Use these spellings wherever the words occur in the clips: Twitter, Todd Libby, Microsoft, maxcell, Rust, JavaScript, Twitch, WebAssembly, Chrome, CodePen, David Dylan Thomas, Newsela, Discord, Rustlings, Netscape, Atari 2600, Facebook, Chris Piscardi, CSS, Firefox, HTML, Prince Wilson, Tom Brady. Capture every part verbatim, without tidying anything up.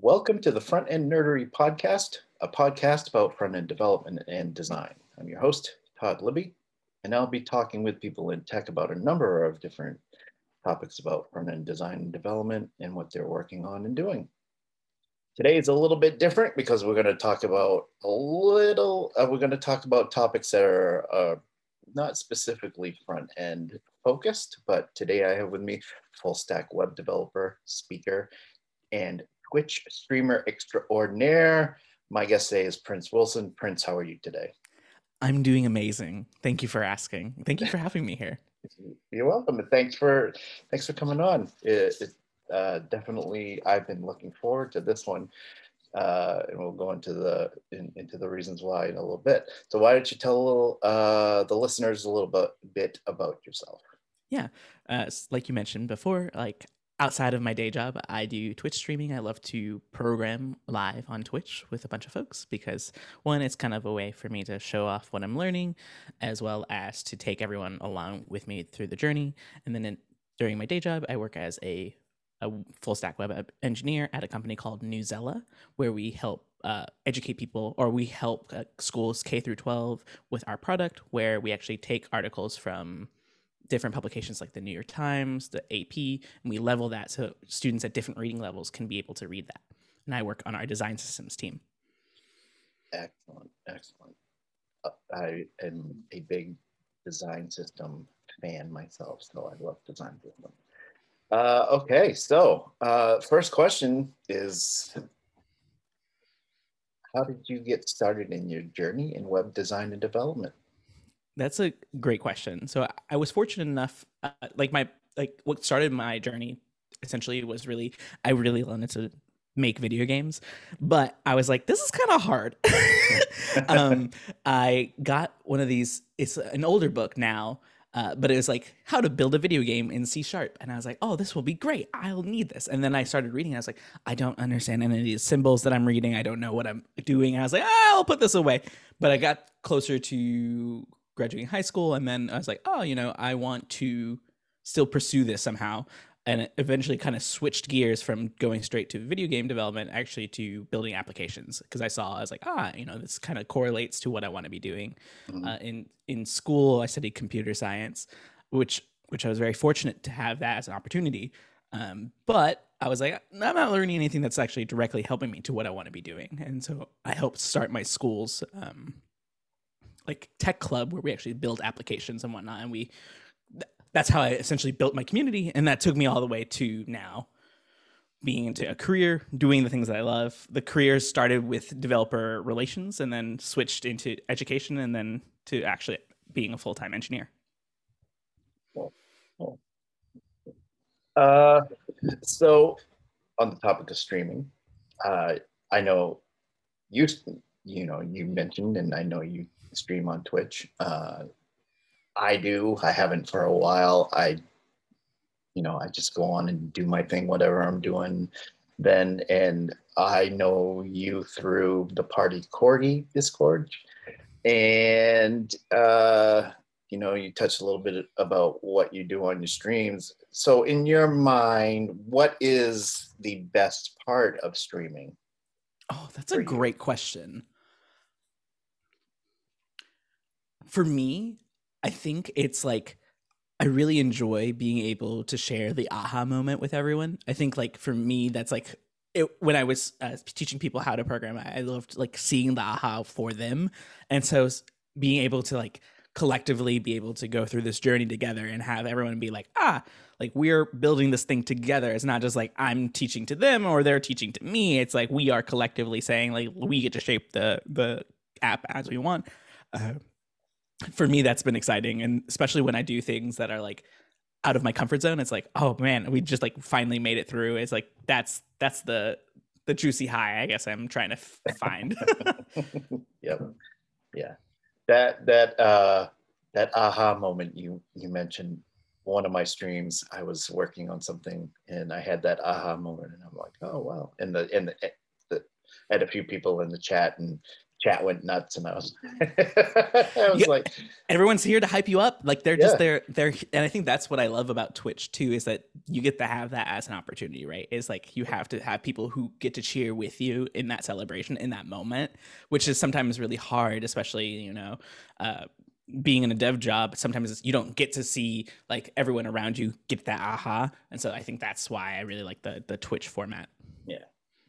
Welcome to the Frontend Nerdery podcast, a podcast about front-end development and design. I'm your host, Todd Libby, and I'll be talking with people in tech about a number of different topics about front-end design and development and what they're working on and doing. Today is a little bit different because we're going to talk about a little, uh, we're going to talk about topics that are uh, not specifically front-end focused, but today I have with me full-stack web developer, speaker, and Twitch streamer extraordinaire. My guest today is Prince Wilson. Prince, how are you today? I'm doing amazing. Thank you for asking. Thank you for having me here. You're welcome. And thanks for thanks for coming on. It, it, uh, definitely, I've been looking forward to this one, uh, and we'll go into the in, into the reasons why in a little bit. So, why don't you tell a little uh, the listeners a little bit, bit about yourself? Yeah, uh, like you mentioned before, like. Outside of my day job, I do Twitch streaming. I love to program live on Twitch with a bunch of folks because, one, it's kind of a way for me to show off what I'm learning, as well as to take everyone along with me through the journey. And then in, during my day job, I work as a, a full-stack web engineer at a company called Newsela, where we help uh, educate people, or we help uh, schools K through twelve with our product, where we actually take articles from different publications like the New York Times, the A P, and we level that so students at different reading levels can be able to read that. And I work on our design systems team. Excellent, excellent. I am a big design system fan myself, so I love design systems. Uh, okay, so uh, first question is, how did you get started in your journey in web design and development? That's a great question. So I was fortunate enough, uh, like my, like what started my journey essentially was really, I really wanted to make video games, but I was like, this is kind of hard. um, I got one of these, it's an older book now, uh, but it was like how to build a video game in C sharp. And I was like, oh, this will be great. I'll need this. And then I started reading. I was like, I don't understand any of these symbols that I'm reading. I don't know what I'm doing. And I was like, ah, I'll put this away. But I got closer to graduating high school, and then I was like, oh, you know, I want to still pursue this somehow, and it eventually kind of switched gears from going straight to video game development actually to building applications, because I saw, I was like, ah, you know, this kind of correlates to what I want to be doing. Mm-hmm. uh, in in school I studied computer science, which which I was very fortunate to have that as an opportunity, um, but I was like, I'm not learning anything that's actually directly helping me to what I want to be doing. And so I helped start my school's um like tech club, where we actually build applications and whatnot. And we, th that's how I essentially built my community. And that took me all the way to now being into a career, doing the things that I love. The career started with developer relations and then switched into education and then to actually being a full-time engineer. Cool. Cool. Uh, so on the topic of streaming, uh, I know you, you know, you mentioned, and I know you stream on Twitch. Uh, I do. I haven't for a while. I, you know, I just go on and do my thing, whatever I'm doing then. And I know you through the Party Corgi Discord. And, uh, you know, you touched a little bit about what you do on your streams. So in your mind, what is the best part of streaming? Oh, that's a great question. For me, I think it's like, I really enjoy being able to share the aha moment with everyone. I think like for me, that's like, it, when I was uh, teaching people how to program, I loved like seeing the aha for them. And so being able to like collectively be able to go through this journey together and have everyone be like, ah, like we're building this thing together. It's not just like I'm teaching to them or they're teaching to me. It's like we are collectively saying like we get to shape the the app as we want. Uh, for me, that's been exciting, and especially when I do things that are like out of my comfort zone, it's like, oh man, we just like finally made it through. It's like that's that's the the juicy high, I guess I'm trying to find. Yep. Yeah. That that uh, that aha moment you you mentioned. One of my streams, I was working on something and I had that aha moment, and I'm like, oh wow! And the and the, the I had a few people in the chat, and chat went nuts, and I was I was yeah, like, everyone's here to hype you up. Like they're yeah. just there they're and I think that's what I love about Twitch too, is that you get to have that as an opportunity, right? Is like you have to have people who get to cheer with you in that celebration, in that moment, which is sometimes really hard, especially, you know, uh being in a dev job. Sometimes you don't get to see like everyone around you get that aha. And so I think that's why I really like the the Twitch format. Yeah.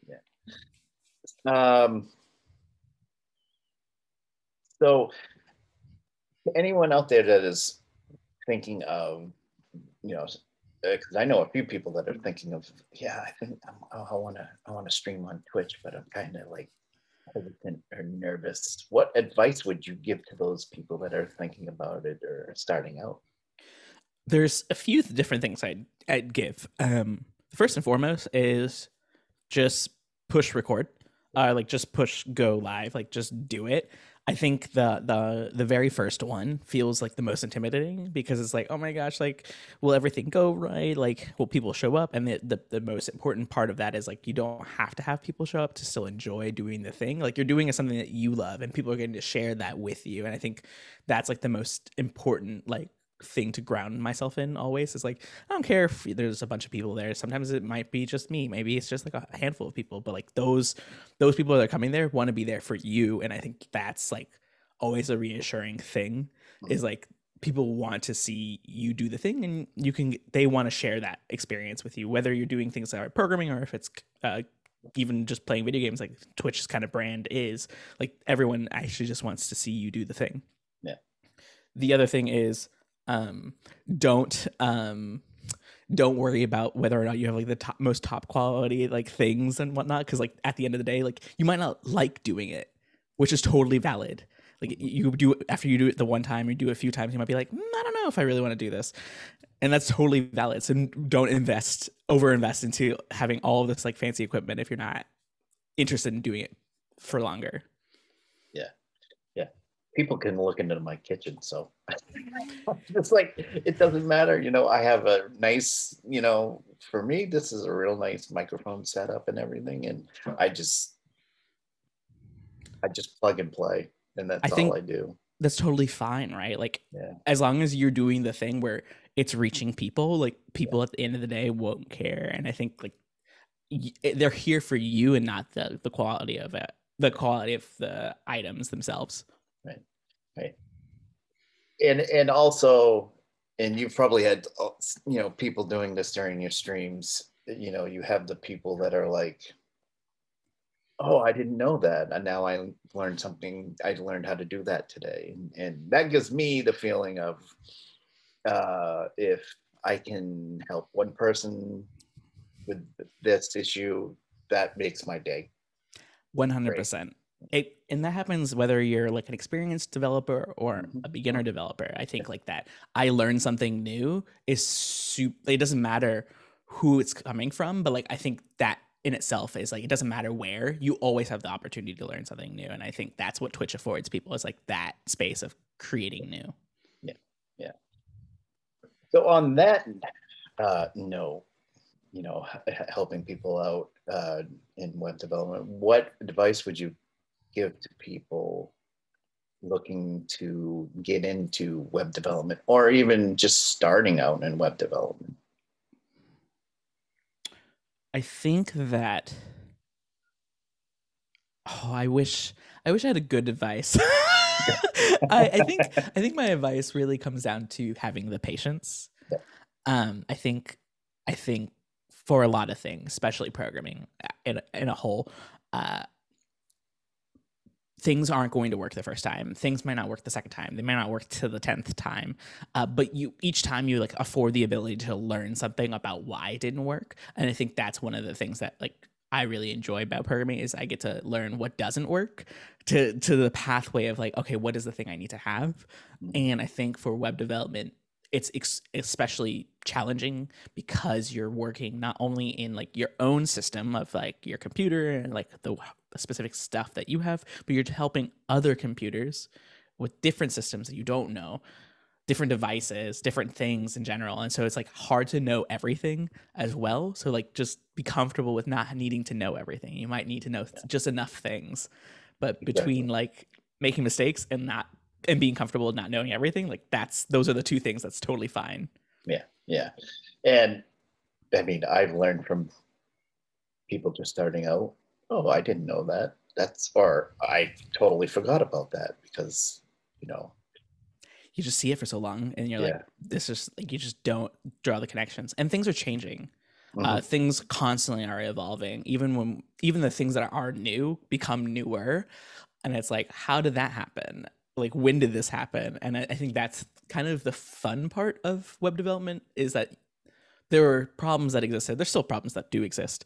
Yeah. Um So anyone out there that is thinking of, you know, because I know a few people that are thinking of, yeah, I think I'm, I want to I want to stream on Twitch, but I'm kind of like hesitant or nervous. What advice would you give to those people that are thinking about it or starting out? There's a few different things I'd, I'd give. Um, first and foremost is just push record, uh, like just push go live, like just do it. I think the the the very first one feels like the most intimidating, because it's like, oh my gosh, like, will everything go right? Like, will people show up? And the, the, the most important part of that is like, you don't have to have people show up to still enjoy doing the thing. Like you're doing something that you love and people are going to share that with you. And I think that's like the most important like thing to ground myself in always, is like, I don't care if there's a bunch of people there. Sometimes it might be just me, maybe it's just like a handful of people, but like those those people that are coming there want to be there for you. And I think that's like always a reassuring thing, is like people want to see you do the thing, and you can they want to share that experience with you, whether you're doing things that are programming or if it's uh even just playing video games. Like Twitch's kind of brand is like everyone actually just wants to see you do the thing. Yeah. The other thing is, Um, don't um, don't worry about whether or not you have like the top, most top quality like things and whatnot, because like at the end of the day, like you might not like doing it, which is totally valid. Like you do after you do it the one time, you do it a few times, you might be like, mm, I don't know if I really want to do this, and that's totally valid. So don't invest over invest into having all of this like fancy equipment if you're not interested in doing it for longer. Yeah. People can look into my kitchen, so it's like, it doesn't matter. You know, I have a nice, you know, for me, this is a real nice microphone setup and everything. And I just, I just plug and play, and that's I all I do. That's totally fine, right? Like, yeah. As long as you're doing the thing where it's reaching people, like people yeah. at the end of the day won't care. And I think like they're here for you and not the, the quality of it, the quality of the items themselves. Right, right, and and also, and you've probably had, you know, people doing this during your streams. You know, you have the people that are like, "Oh, I didn't know that, and now I learned something. I learned how to do that today," and, and that gives me the feeling of, uh, if I can help one person with this issue, that makes my day. One hundred percent. It, and that happens whether you're like an experienced developer or a beginner developer. I think like that I learned something new is super, it doesn't matter who it's coming from, but like I think that in itself is like, it doesn't matter where, you always have the opportunity to learn something new. And I think that's what Twitch affords people, is like that space of creating new. Yeah. Yeah. So on that uh, note, you know, helping people out uh, in web development, what advice would you give to people looking to get into web development, or even just starting out in web development? I think that, oh, I wish, I wish I had a good advice. I, I think, I think my advice really comes down to having the patience. Yeah. Um, I think, I think for a lot of things, especially programming in, in a whole, uh, things aren't going to work the first time. Things might not work the second time. They might not work to the tenth time. Uh, but you each time you like afford the ability to learn something about why it didn't work. And I think that's one of the things that like I really enjoy about programming is I get to learn what doesn't work to to the pathway of like, okay, what is the thing I need to have? And I think for web development, it's ex- especially challenging because you're working not only in like your own system of like your computer and like the specific stuff that you have, but you're helping other computers with different systems that you don't know, different devices, different things in general. And so it's like hard to know everything as well. So like just be comfortable with not needing to know everything. You might need to know th- just enough things, but between exactly. like making mistakes and not and being comfortable with not knowing everything, like that's those are the two things that's totally fine. Yeah, yeah. And I mean, I've learned from people just starting out, oh, I didn't know that. That's, or I totally forgot about that because, you know. You just see it for so long and you're yeah. like, this is like, you just don't draw the connections and things are changing. Mm-hmm. Uh, things constantly are evolving. Even when, even the things that are new become newer. And it's like, how did that happen? Like, when did this happen? And I, I think that's kind of the fun part of web development is that there were problems that existed. There's still problems that do exist,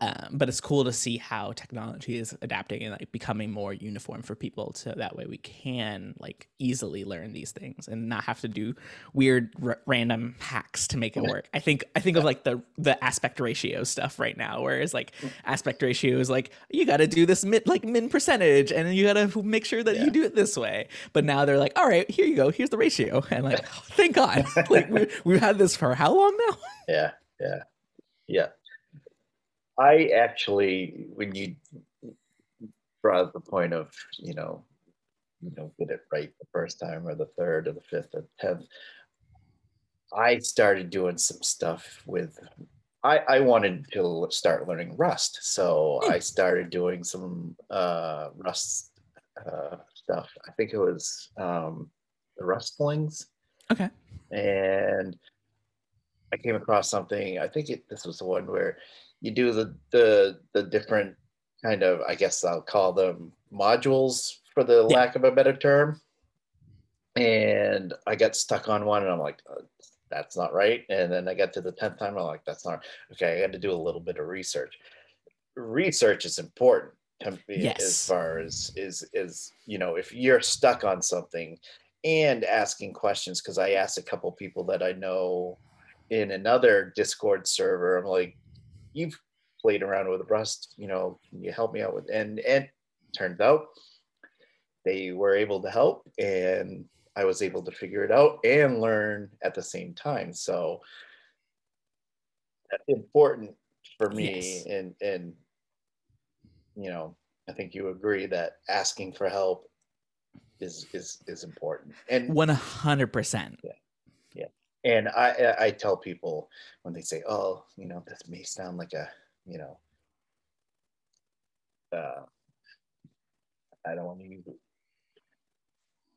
um, but it's cool to see how technology is adapting and like becoming more uniform for people. So that way we can like easily learn these things and not have to do weird r- random hacks to make it work. I think I think of like the the aspect ratio stuff right now, whereas like aspect ratio is like you got to do this min, like min percentage, and you got to make sure that yeah. you do it this way. But now they're like, all right, here you go, here's the ratio, and like oh, thank God, like we we've had this for how long now? Yeah, yeah, yeah. I actually, when you brought up the point of, you know, you don't get it right the first time or the third or the fifth or the tenth, I started doing some stuff with, I, I wanted to start learning Rust. So mm. I started doing some uh, Rust uh, stuff. I think it was um, the Rustlings. Okay. And I came across something, I think it, this was the one where you do the, the the different kind of, I guess I'll call them modules for the yeah. lack of a better term. And I got stuck on one and I'm like, oh, that's not right. And then I got to the tenth time, I'm like, that's not, okay, I got to do a little bit of research. Research is important to me yes. as far as, is, is, you know, if you're stuck on something and asking questions, because I asked a couple people that I know in another Discord server, I'm like, you've played around with Rust, you know, can you help me out with, and and turned out they were able to help and I was able to figure it out and learn at the same time. So that's important for me. Yes. And, and, you know, I think you agree that asking for help is, is, is important. And one hundred percent. Yeah. And I, I tell people when they say, oh, you know, this may sound like a, you know, uh, I don't want to use,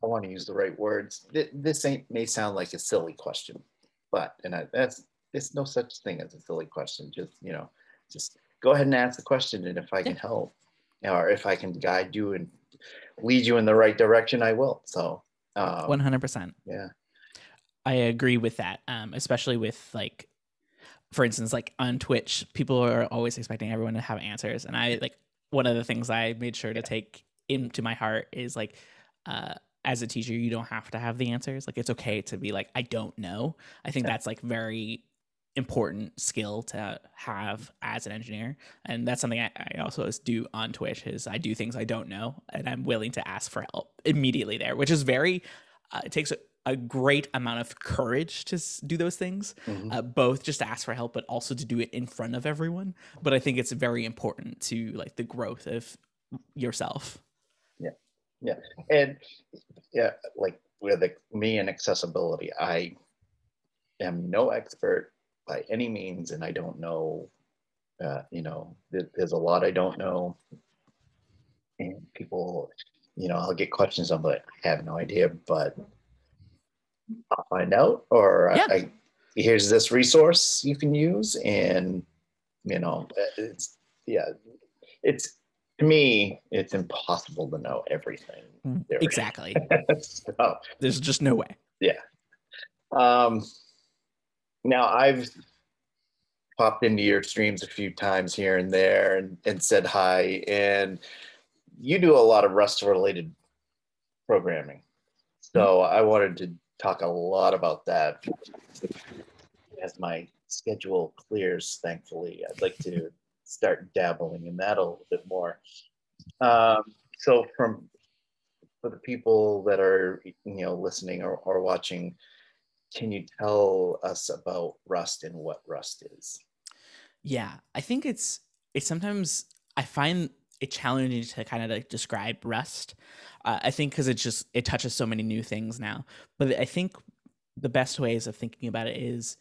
I want to use the right words. This ain't, may sound like a silly question, but, and I, that's, there's no such thing as a silly question. Just, you know, just go ahead and ask the question. And if I can help or if I can guide you and lead you in the right direction, I will. So um, one hundred percent. Yeah. I agree with that, um, especially with like, for instance, like on Twitch, people are always expecting everyone to have answers. And I like one of the things I made sure to take into my heart is like, uh, as a teacher, you don't have to have the answers. Like, it's okay to be like, I don't know. I think yeah. that's like very important skill to have as an engineer. And that's something I, I also do on Twitch is I do things I don't know and I'm willing to ask for help immediately there, which is very, uh, it takes a a great amount of courage to do those things, mm-hmm. uh, both just to ask for help, but also to do it in front of everyone. But I think it's very important to like the growth of yourself. Yeah. Yeah. And yeah, like with me and accessibility, I am no expert by any means. And I don't know, uh, you know, there's a lot I don't know. And people, you know, I'll get questions. I'm like, I have no idea, but I'll find out, or yeah. I, I, here's this resource you can use, and you know, it's yeah, it's to me, it's impossible to know everything. There exactly. So, there's just no way. Yeah. Um, now, I've popped into your streams a few times here and there and, and said hi, and you do a lot of Rust-related programming. So I wanted to talk a lot about that. As my schedule clears, thankfully, I'd like to start dabbling in that a little bit more. Um, so from for the people that are you know listening or, or watching, can you tell us about Rust and what Rust is? Yeah, I think it's it's sometimes I find it challenging to kind of like describe Rust. Uh, I think because it just it touches so many new things now. But I think the best ways of thinking about it is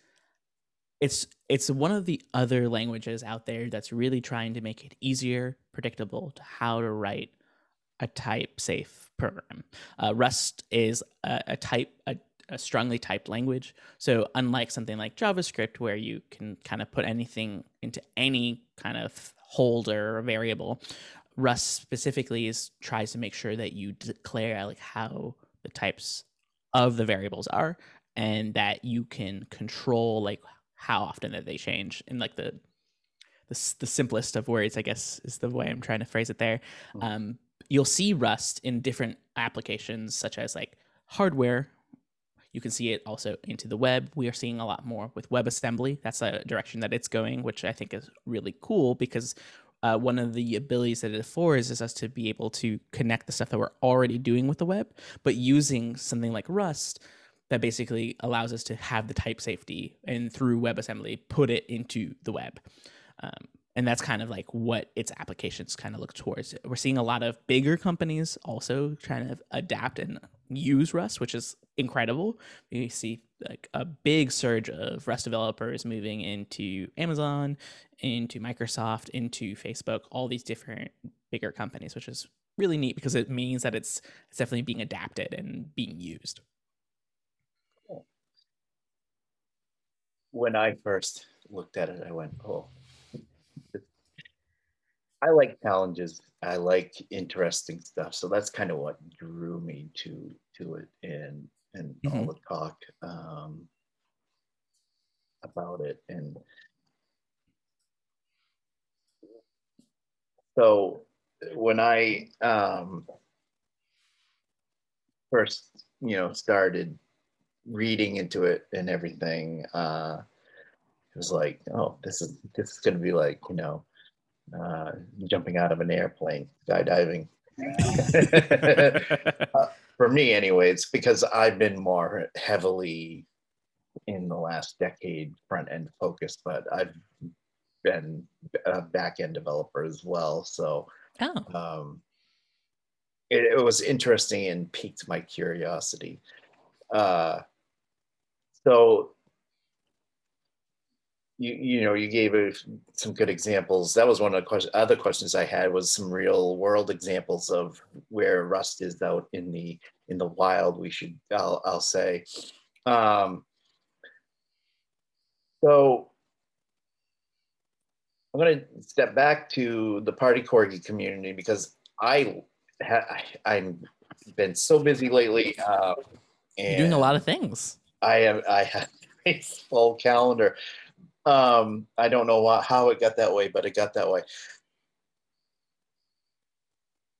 it's it's one of the other languages out there that's really trying to make it easier, predictable to how to write a type safe program. Uh, Rust is a, a type a, a strongly typed language. So unlike something like JavaScript, where you can kind of put anything into any kind of holder or variable, Rust specifically is tries to make sure that you declare like how the types of the variables are, and that you can control like how often that they change in like the, the the simplest of words, I guess, is the way I'm trying to phrase it there. Um, you'll see Rust in different applications, such as like hardware. You can see it also into the web. We are seeing a lot more with WebAssembly. That's a direction that it's going, which I think is really cool, because uh, one of the abilities that it affords is us to be able to connect the stuff that we're already doing with the web, but using something like Rust that basically allows us to have the type safety and through WebAssembly put it into the web. Um, and that's kind of like what its applications kind of look towards. We're seeing a lot of bigger companies also trying to adapt and use Rust, which is incredible. We see like a big surge of Rust developers moving into Amazon, into Microsoft, into Facebook, all these different bigger companies, which is really neat because it means that it's, it's definitely being adapted and being used. When I first looked at it, I went, oh, I like challenges. I like interesting stuff. So that's kind of what drew me to to it and, and mm-hmm. all the talk um, about it. And so when I um, first, you know, started reading into it and everything, uh, it was like, oh, this is this is gonna be like, you know, uh, jumping out of an airplane, skydiving. uh, for me, anyways, because I've been more heavily in the last decade front end focused, but I've been a back end developer as well. So, oh. um, it, it was interesting and piqued my curiosity. Uh, So you you know you gave some good examples. That was one of the question, other questions I had was some real world examples of where Rust is out in the in the wild. We should I'll I'll say. Um, so I'm going to step back to the Party Corgi community because I ha I'm been so busy lately. Uh, and You're doing a lot of things. I am. I have a full calendar. Um, I don't know why, how it got that way, but it got that way.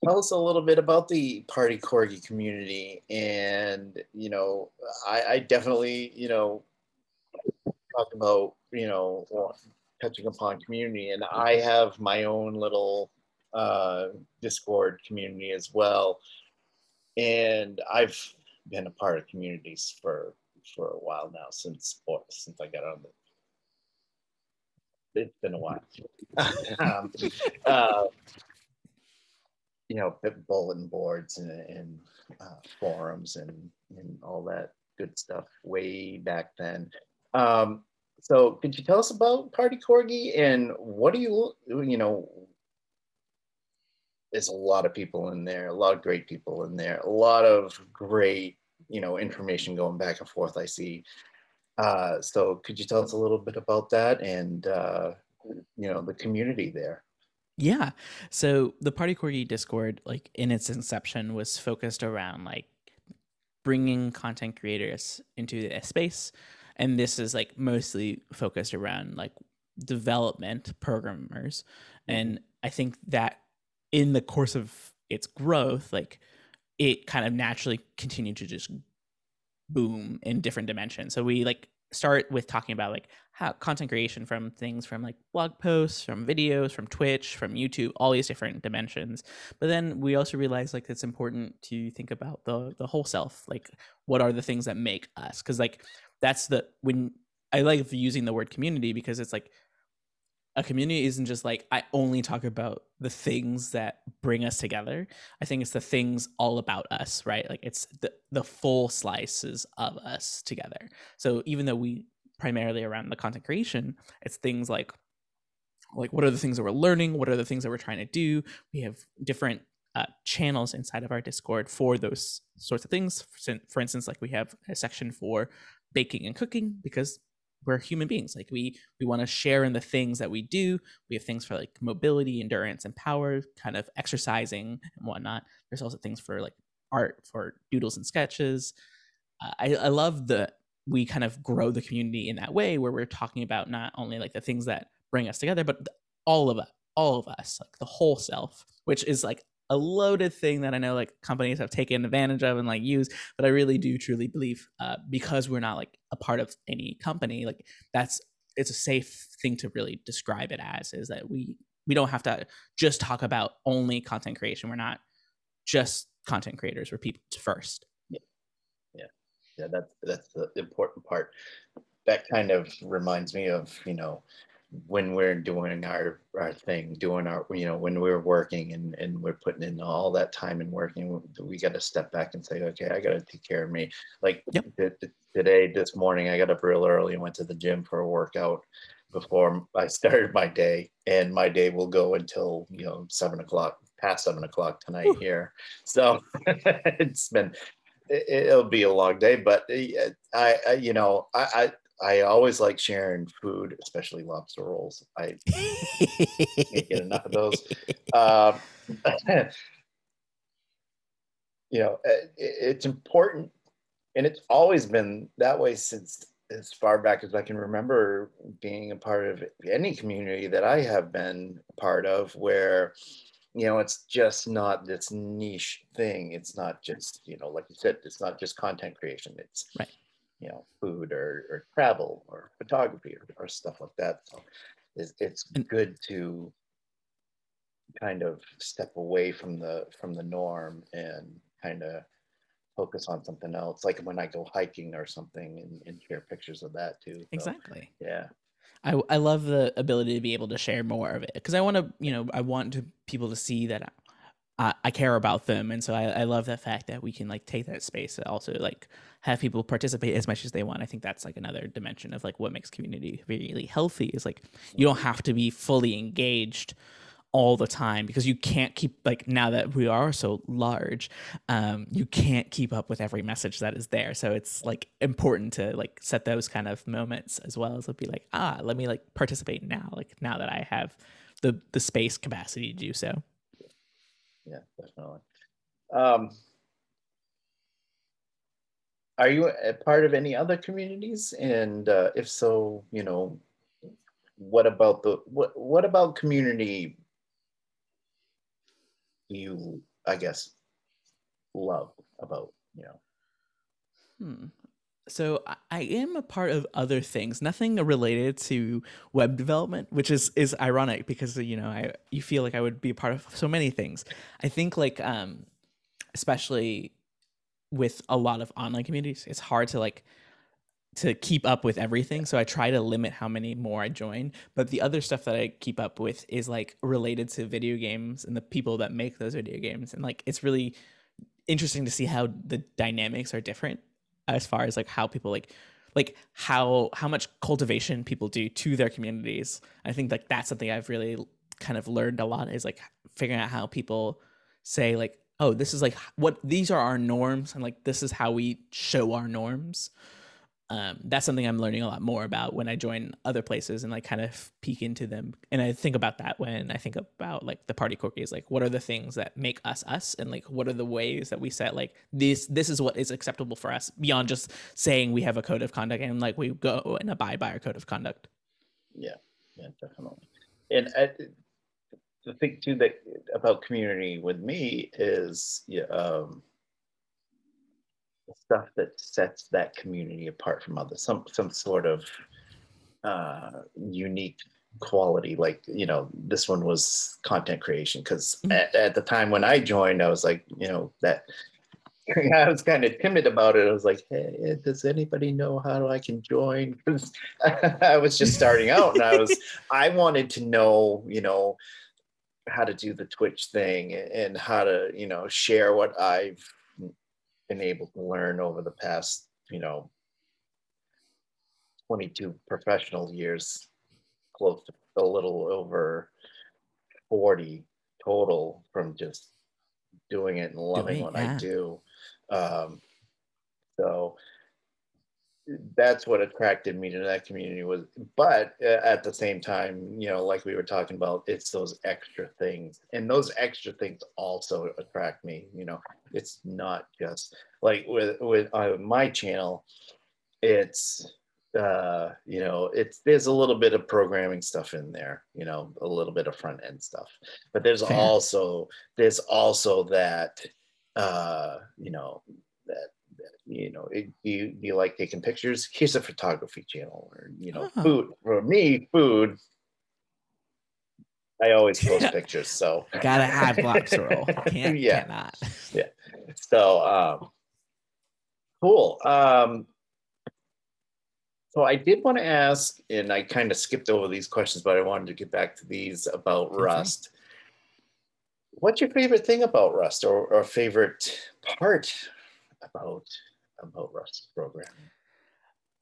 Tell us a little bit about the Party Corgi community, and you know, I, I definitely you know talk about you know touching upon community, and I have my own little uh, Discord community as well, and I've been a part of communities for. for a while now, since since I got on the, it's been a while. um, uh, you know, bulletin boards and, and uh, forums and, and all that good stuff way back then. Um, so could you tell us about Party Corgi and what do you, you know, there's a lot of people in there, a lot of great people in there, a lot of great you know, information going back and forth, I see. Uh, so could you tell us a little bit about that and, uh, you know, the community there? Yeah. So the Party Corgi Discord, like in its inception, was focused around like bringing content creators into the space. And this is like mostly focused around like development programmers. And I think that in the course of its growth, like it kind of naturally continued to just boom in different dimensions. So we like start with talking about like how content creation from things from like blog posts, from videos, from Twitch, from YouTube, all these different dimensions. But then we also realize like it's important to think about the the whole self, like what are the things that make us? Because like that's the, when I like using the word community, because it's like a community isn't just like I only talk about the things that bring us together. I think it's the things all about us, right? Like it's the, the full slices of us together. So even though we primarily around the content creation, it's things like like what are the things that we're learning? What are the things that we're trying to do? We have different uh, channels inside of our Discord for those sorts of things. For instance, like we have a section for baking and cooking because we're human beings. Like we, we want to share in the things that we do. We have things for like mobility, endurance, and power, kind of exercising and whatnot. There's also things for like art, for doodles and sketches. Uh, I, I love that we kind of grow the community in that way, where we're talking about not only like the things that bring us together, but all of us, all of us, like the whole self, which is like a loaded thing that I know like companies have taken advantage of and like use, but I really do truly believe uh, because we're not like a part of any company, like that's, it's a safe thing to really describe it as, is that we, we don't have to just talk about only content creation. We're not just content creators, we're people first. Yeah, yeah, yeah that, that's the important part. That kind of reminds me of, you know, when we're doing our, our thing, doing our, you know, when we're working and, and we're putting in all that time and working, we got to step back and say, okay, I got to take care of me. Like yep. th th today, this morning, I got up real early and went to the gym for a workout before I started my day, and my day will go until, you know, seven o'clock, past seven o'clock tonight. Ooh. Here. So it's been, it, it'll be a long day, but I, I you know, I, I, I always like sharing food, especially lobster rolls. I can't get enough of those. Um, you know, it, it's important, and it's always been that way since as far back as I can remember being a part of any community that I have been a part of, where, you know, it's just not this niche thing. It's not just, you know, like you said, it's not just content creation. It's right. You know, food or, or travel or photography or, or stuff like that. So it's, it's good to kind of step away from the from the norm and kind of focus on something else. Like when I go hiking or something, and, and share pictures of that too. So, exactly. Yeah. I, I love the ability to be able to share more of it, because I want to, you know, I want to, people to see that I, I care about them. And so I, I love the fact that we can like take that space and also like have people participate as much as they want. I think that's like another dimension of like what makes community really healthy, is like you don't have to be fully engaged all the time, because you can't keep, like now that we are so large, um, you can't keep up with every message that is there. So it's like important to like set those kind of moments, as well as be like, ah, let me like participate now, like now that I have the, the space capacity to do so. Yeah, definitely. Um, Are you a part of any other communities? And uh, if so, you know, what about the, what, what about community you, I guess, love about, you know? Hmm. So I am a part of other things, nothing related to web development, which is, is ironic, because, you know, I, you feel like I would be a part of so many things. I think like, um, especially with a lot of online communities, it's hard to like to keep up with everything. So I try to limit how many more I join. But the other stuff that I keep up with is like related to video games and the people that make those video games. And like, it's really interesting to see how the dynamics are different as far as like how people like, like how, how much cultivation people do to their communities. I think like that's something I've really kind of learned a lot, is like figuring out how people say like, oh, this is like what, these are our norms, and like this is how we show our norms. Um, that's something I'm learning a lot more about when I join other places and like kind of peek into them. And I think about that when I think about like the Party Corgis, like what are the things that make us us, and like what are the ways that we set like this, this is what is acceptable for us beyond just saying we have a code of conduct and like we go and abide by our code of conduct. Yeah, yeah, definitely. And I, the thing too that about community with me is, yeah, um, the stuff that sets that community apart from others, some some sort of uh, unique quality. Like, you know, this one was content creation, because mm-hmm. at, at the time when I joined, I was like, you know, that I was kind of timid about it. I was like, hey, does anybody know how I can join? Because I was just starting out, and I was I wanted to know, you know, how to do the Twitch thing and how to, you know, share what I've been able to learn over the past, you know, twenty-two professional years, close to a little over forty total, from just doing it and loving doing, what yeah. I do. Um, so that's what attracted me to that community was, but at the same time, you know, like we were talking about, it's those extra things, and those extra things also attract me. You know, it's not just like with, with uh, my channel, it's, uh, you know, it's, there's a little bit of programming stuff in there, you know, a little bit of front end stuff, but there's Fair. also, there's also that, uh, you know, that, you know, it, you you like taking pictures? Here's a photography channel, or you know, oh. food for me. Food. I always post yeah. pictures, so gotta have lobster roll. Can't yeah. cannot. Yeah. So um, cool. Um, so I did want to ask, and I kind of skipped over these questions, but I wanted to get back to these about okay. Rust. What's your favorite thing about Rust, or, or favorite part about about Rust programming?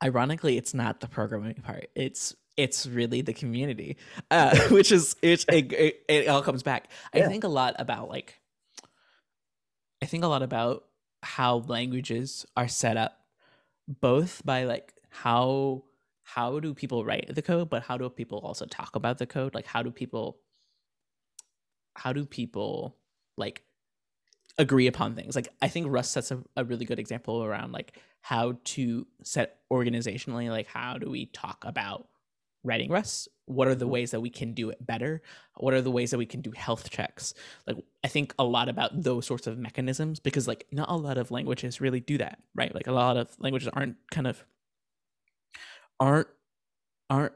Ironically, it's not the programming part. It's it's really the community, uh, which is it it, it. it all comes back. Yeah. I think a lot about like. I think a lot about how languages are set up, both by like how how do people write the code, but how do people also talk about the code? Like how do people how do people like. agree upon things. Like I think Rust sets a, a really good example around like how to set organizationally, like how do we talk about writing Rust? What are the ways that we can do it better? What are the ways that we can do health checks? Like I think a lot about those sorts of mechanisms, because like not a lot of languages really do that, right? Like a lot of languages aren't kind of aren't aren't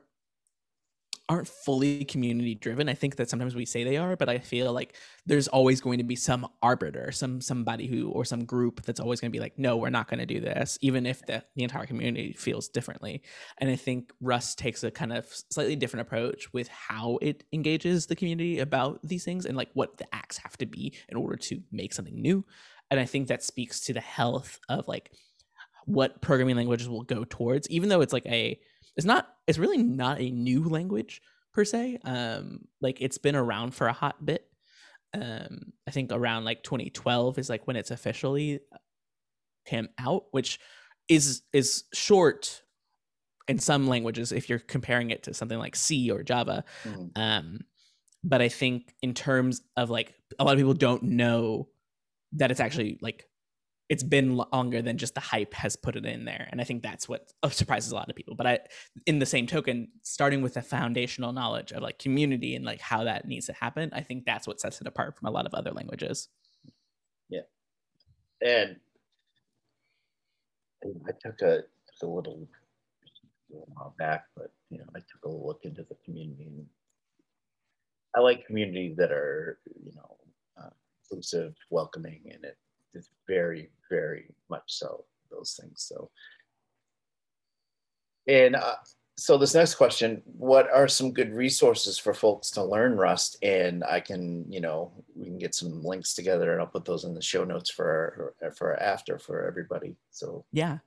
aren't fully community driven. I think that sometimes we say they are, but I feel like there's always going to be some arbiter, some somebody who, or some group that's always going to be like, no, we're not going to do this, even if the, the entire community feels differently. And I think Rust takes a kind of slightly different approach with how it engages the community about these things and like what the acts have to be in order to make something new. And I think that speaks to the health of like what programming languages will go towards, even though it's like a, it's not, it's really not a new language per se. Um, like it's been around for a hot bit. Um, I think around like twenty twelve is like when it's officially came out, which is, is short in some languages if you're comparing it to something like C or Java. Mm-hmm. Um, but I think in terms of like, a lot of people don't know that it's actually like, it's been longer than just the hype has put it in there. And I think that's what surprises a lot of people. But I, in the same token, starting with the foundational knowledge of like community and like how that needs to happen, I think that's what sets it apart from a lot of other languages. Yeah. And I took a, took a little while back, but you know, I took a look into the community. And I like communities that are, you know, uh, inclusive, welcoming, and it, it's very, very much so, those things. So, and uh, so this next question, what are some good resources for folks to learn Rust? And I can, you know, we can get some links together, and I'll put those in the show notes for for after for everybody. So yeah,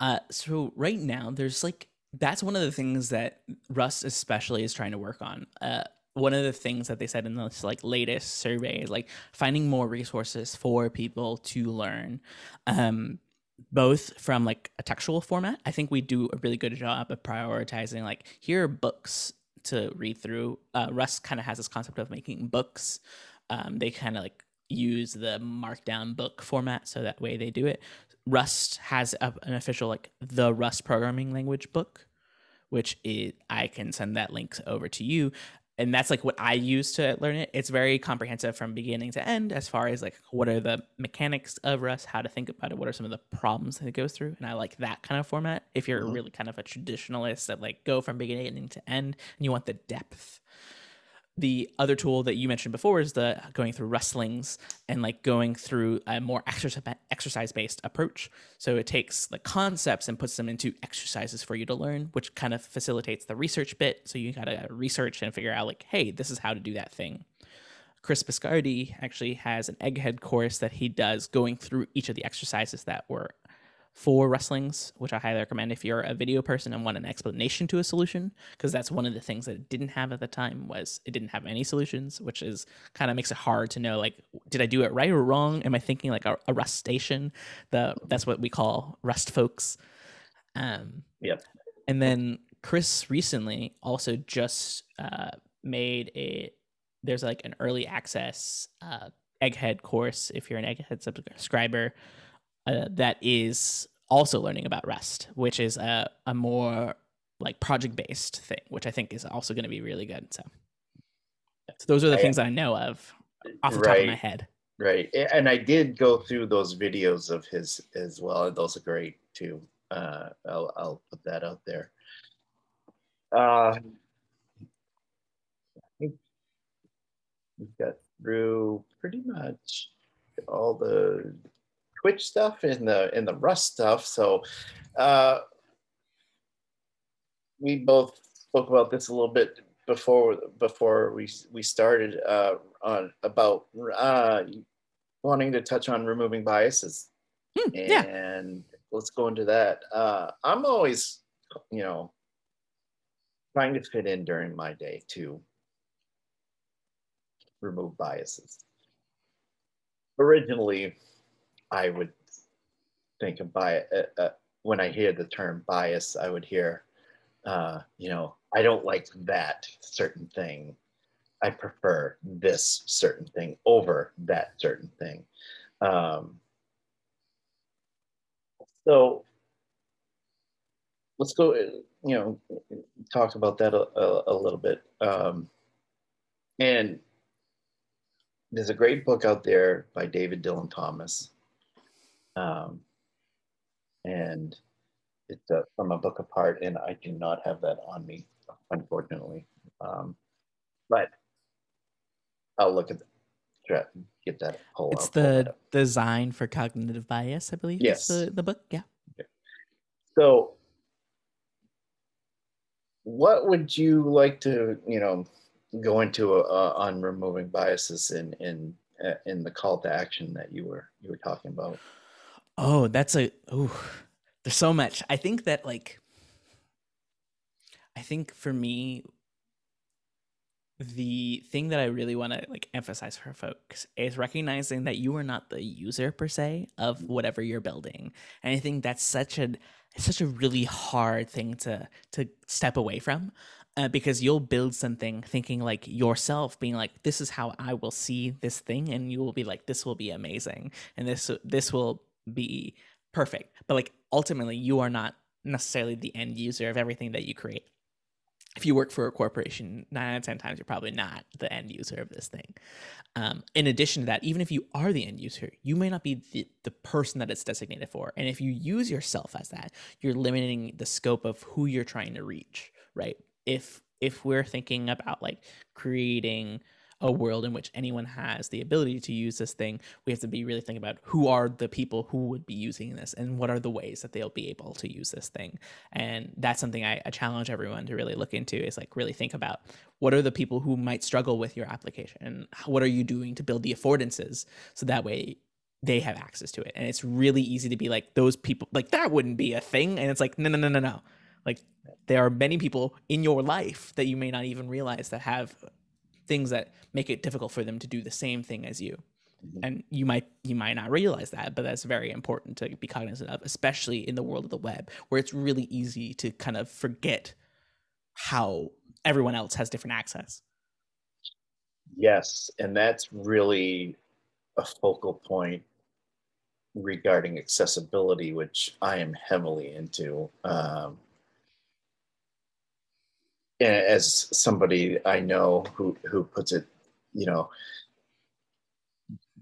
uh, so right now there's like, that's one of the things that Rust especially is trying to work on. Uh, one of the things that they said in this like latest survey is like finding more resources for people to learn. Um, both from like a textual format. I think we do a really good job of prioritizing like, here are books to read through. Uh, Rust kind of has this concept of making books. Um, they kind of like use the markdown book format, so that way they do it. Rust has a, an official like the Rust programming language book, which is, I can send that link over to you. And that's like what I use to learn it. It's very comprehensive from beginning to end, as far as like, what are the mechanics of Rust, how to think about it, what are some of the problems that it goes through. And I like that kind of format. If you're mm-hmm. really kind of a traditionalist that like go from beginning to end and you want the depth. The other tool that you mentioned before is the going through Rustlings and like going through a more exercise based approach. So it takes the concepts and puts them into exercises for you to learn, which kind of facilitates the research bit. So you got to research and figure out like, hey, this is how to do that thing. Chris Piscardi actually has an Egghead course that he does going through each of the exercises that were for Rustlings, which I highly recommend if you're a video person and want an explanation to a solution, because that's one of the things that it didn't have at the time, was it didn't have any solutions, which is kind of makes it hard to know, like, did I do it right or wrong? Am I thinking like a, a Rust station? The, that's what we call Rust folks. Um, yep. And then Chris recently also just uh, made a, there's like an early access uh, Egghead course, if you're an Egghead subscriber, Uh, that is also learning about Rust, which is a, a more like project-based thing, which I think is also going to be really good. So, so those are the I, things I know of off the right, top of my head. Right. And I did go through those videos of his as well. And those are great too. Uh, I'll, I'll put that out there. Uh, I think we've got through pretty much all the Twitch stuff and the and the Rust stuff. So uh, we both spoke about this a little bit before before we we started uh, on about uh, wanting to touch on removing biases. Hmm, yeah. And let's go into that. Uh, I'm always, you know, trying to fit in during my day to remove biases. Originally, I would think of bias, uh, uh, when I hear the term bias, I would hear, uh, you know, I don't like that certain thing. I prefer this certain thing over that certain thing. Um, so let's go, you know, talk about that a, a, a little bit. Um, and there's a great book out there by David Dylan Thomas. Um, and it's uh, from a book apart, and I do not have that on me, unfortunately. Um, but I'll look at that, get that whole. It's the that Design for Cognitive Bias, I believe. Yes, the, the book. Yeah. Okay. So, what would you like to, you know, go into uh, on removing biases in in uh, in the call to action that you were you were talking about? Oh, that's a, oh, there's so much. I think that like, I think for me, the thing that I really want to like emphasize for folks is recognizing that you are not the user per se of whatever you're building. And I think that's such a, it's such a really hard thing to, to step away from. Uh, because you'll build something thinking like yourself, being like, this is how I will see this thing. And you will be like, this will be amazing. And this, this will be perfect. But like, ultimately, you are not necessarily the end user of everything that you create. If you work for a corporation, nine out of ten times, you're probably not the end user of this thing. Um, in addition to that, even if you are the end user, you may not be the, the person that it's designated for. And if you use yourself as that, you're limiting the scope of who you're trying to reach, right? If if we're thinking about like creating a world in which anyone has the ability to use this thing, we have to be really thinking about who are the people who would be using this and what are the ways that they'll be able to use this thing. And that's something I, I challenge everyone to really look into, is like really think about what are the people who might struggle with your application and what are you doing to build the affordances so that way they have access to it. And it's really easy to be like, those people, like that wouldn't be a thing. And it's like, no, no, no, no, no. Like there are many people in your life that you may not even realize that have things that make it difficult for them to do the same thing as you. Mm-hmm. And you might you might not realize that, but that's very important to be cognizant of, especially in the world of the web, where it's really easy to kind of forget how everyone else has different access. Yes, and that's really a focal point regarding accessibility, which I am heavily into. Um, as somebody I know who, who puts it, you know,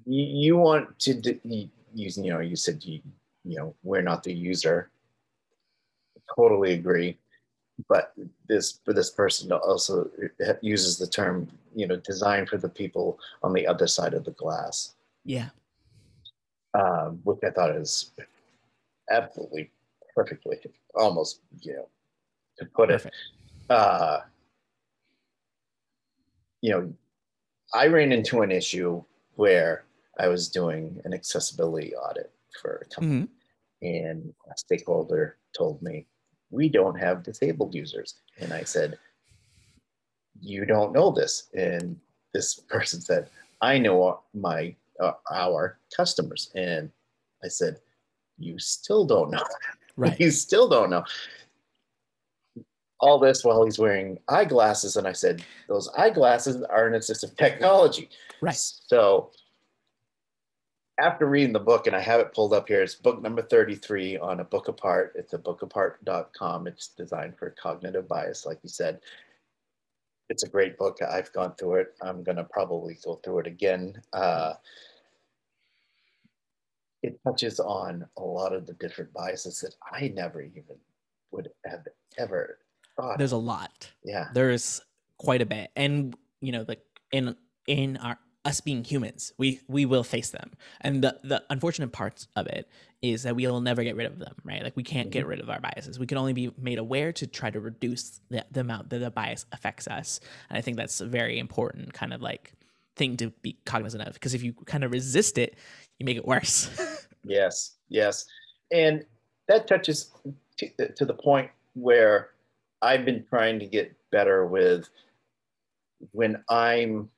you, you want to, do, you, you know, you said, you, you know, we're not the user. Totally agree. But this, for this person also uses the term, you know, design for the people on the other side of the glass. Yeah. Um, which I thought is absolutely perfectly, almost, you know, to put Perfect. it. Uh, you know, I ran into an issue where I was doing an accessibility audit for a company, mm-hmm. and a stakeholder told me, we don't have disabled users. And I said, you don't know this. And this person said, I know my uh, our customers. And I said, you still don't know. Right. You still don't know. All this while he's wearing eyeglasses. And I said, those eyeglasses are an assistive technology. Right. So after reading the book, and I have it pulled up here, it's book number thirty-three on A Book Apart. It's a book apart dot com. It's designed for cognitive bias, like you said. It's a great book. I've gone through it. I'm going to probably go through it again. Uh, it touches on a lot of the different biases that I never even would have ever thought. There's a lot. Yeah. There is quite a bit. And, you know, like in, in our, us being humans, we we will face them, and the the unfortunate parts of it is that we will never get rid of them, right? Like we can't mm-hmm. get rid of our biases. We can only be made aware to try to reduce the, the amount that the bias affects us, and I think that's a very important kind of like thing to be cognizant of, because if you kind of resist it, you make it worse. Yes, yes, and that touches to, to the point where I've been trying to get better with when I'm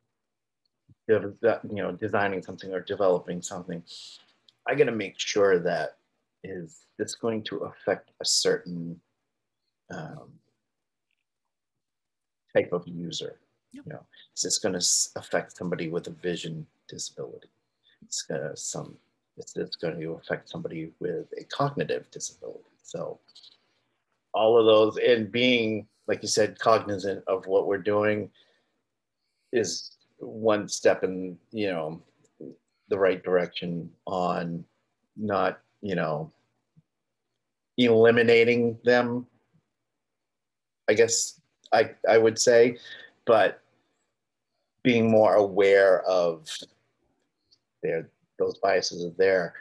you know, designing something or developing something, I got to make sure that is it's going to affect a certain um, type of user. Yep. You know, so it's going to affect somebody with a vision disability. It's going to some. It's, it's going to affect somebody with a cognitive disability. So all of those, and being, like you said, cognizant of what we're doing is one step in, you know, the right direction on not, you know, eliminating them, I guess I, I would say, but being more aware of their, those biases are there.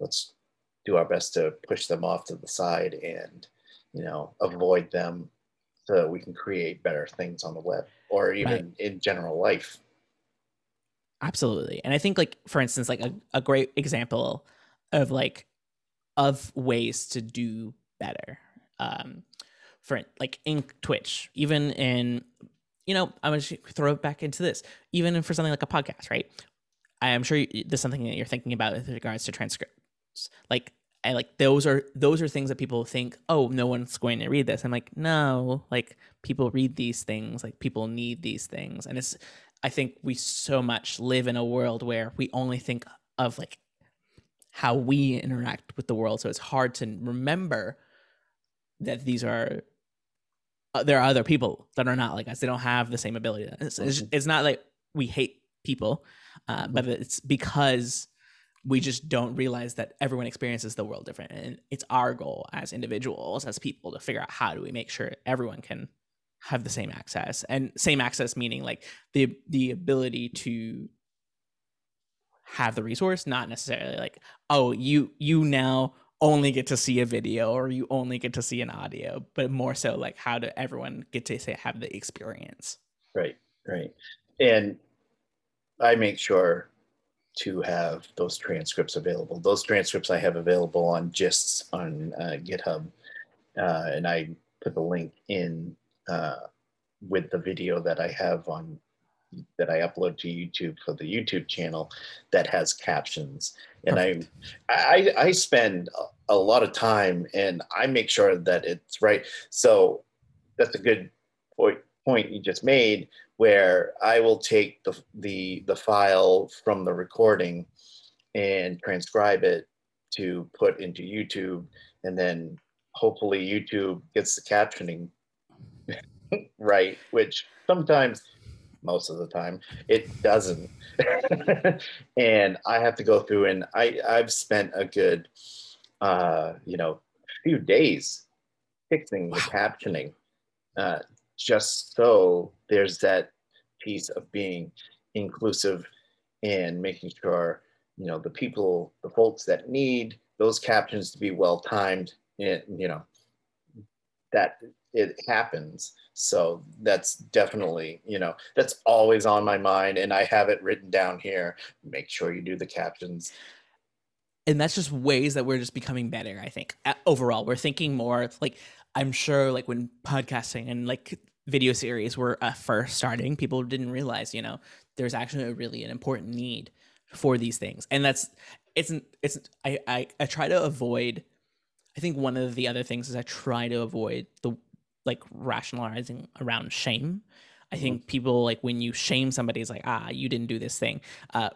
Let's do our best to push them off to the side and, you know, avoid them so that we can create better things on the web or even right. in general life. Absolutely. And I think like, for instance, like a, a great example of like, of ways to do better, um, for like in Twitch, even in, you know, I'm going to throw it back into this, even for something like a podcast, right? I am sure you, there's something that you're thinking about with regards to transcripts. Like, I like, those are, those are things that people think, oh, no one's going to read this. I'm like, no, like people read these things, like people need these things. And it's, I think we so much live in a world where we only think of like how we interact with the world. So it's hard to remember that these are, uh, there are other people that are not like us. They don't have the same ability. It's, it's, it's not like we hate people, uh, but it's because we just don't realize that everyone experiences the world different. And it's our goal as individuals, as people, to figure out how do we make sure everyone can have the same access, and same access meaning like the the ability to have the resource, not necessarily like, oh, you you now only get to see a video or you only get to see an audio, but more so like how do everyone get to say have the experience. Right, right. And I make sure to have those transcripts available. Those transcripts I have available on Gists on uh, GitHub, uh, and I put the link in Uh, with the video that I have on that I upload to YouTube for the YouTube channel that has captions. And Perfect. I, I I spend a lot of time and I make sure that it's right. So that's a good point you just made, where I will take the, the, the file from the recording and transcribe it to put into YouTube, and then hopefully YouTube gets the captioning right, which sometimes, most of the time, it doesn't. And I have to go through, and I, I've spent a good, uh, you know, few days fixing the wow. captioning, uh, just so there's that piece of being inclusive and making sure, you know, the people, the folks that need those captions to be well-timed, and, you know, that it happens. So that's definitely, you know, that's always on my mind, and I have it written down here. Make sure you do the captions. And that's just ways that we're just becoming better, I think. Overall, we're thinking more, like, I'm sure, like, when podcasting and, like, video series were uh, first starting, people didn't realize, you know, there's actually a really an important need for these things. And that's, it's, it's, I, I, I try to avoid, I think one of the other things is I try to avoid the, like, rationalizing around shame. I mm-hmm. think people, like, when you shame somebody, it's like, ah, you didn't do this thing. Uh,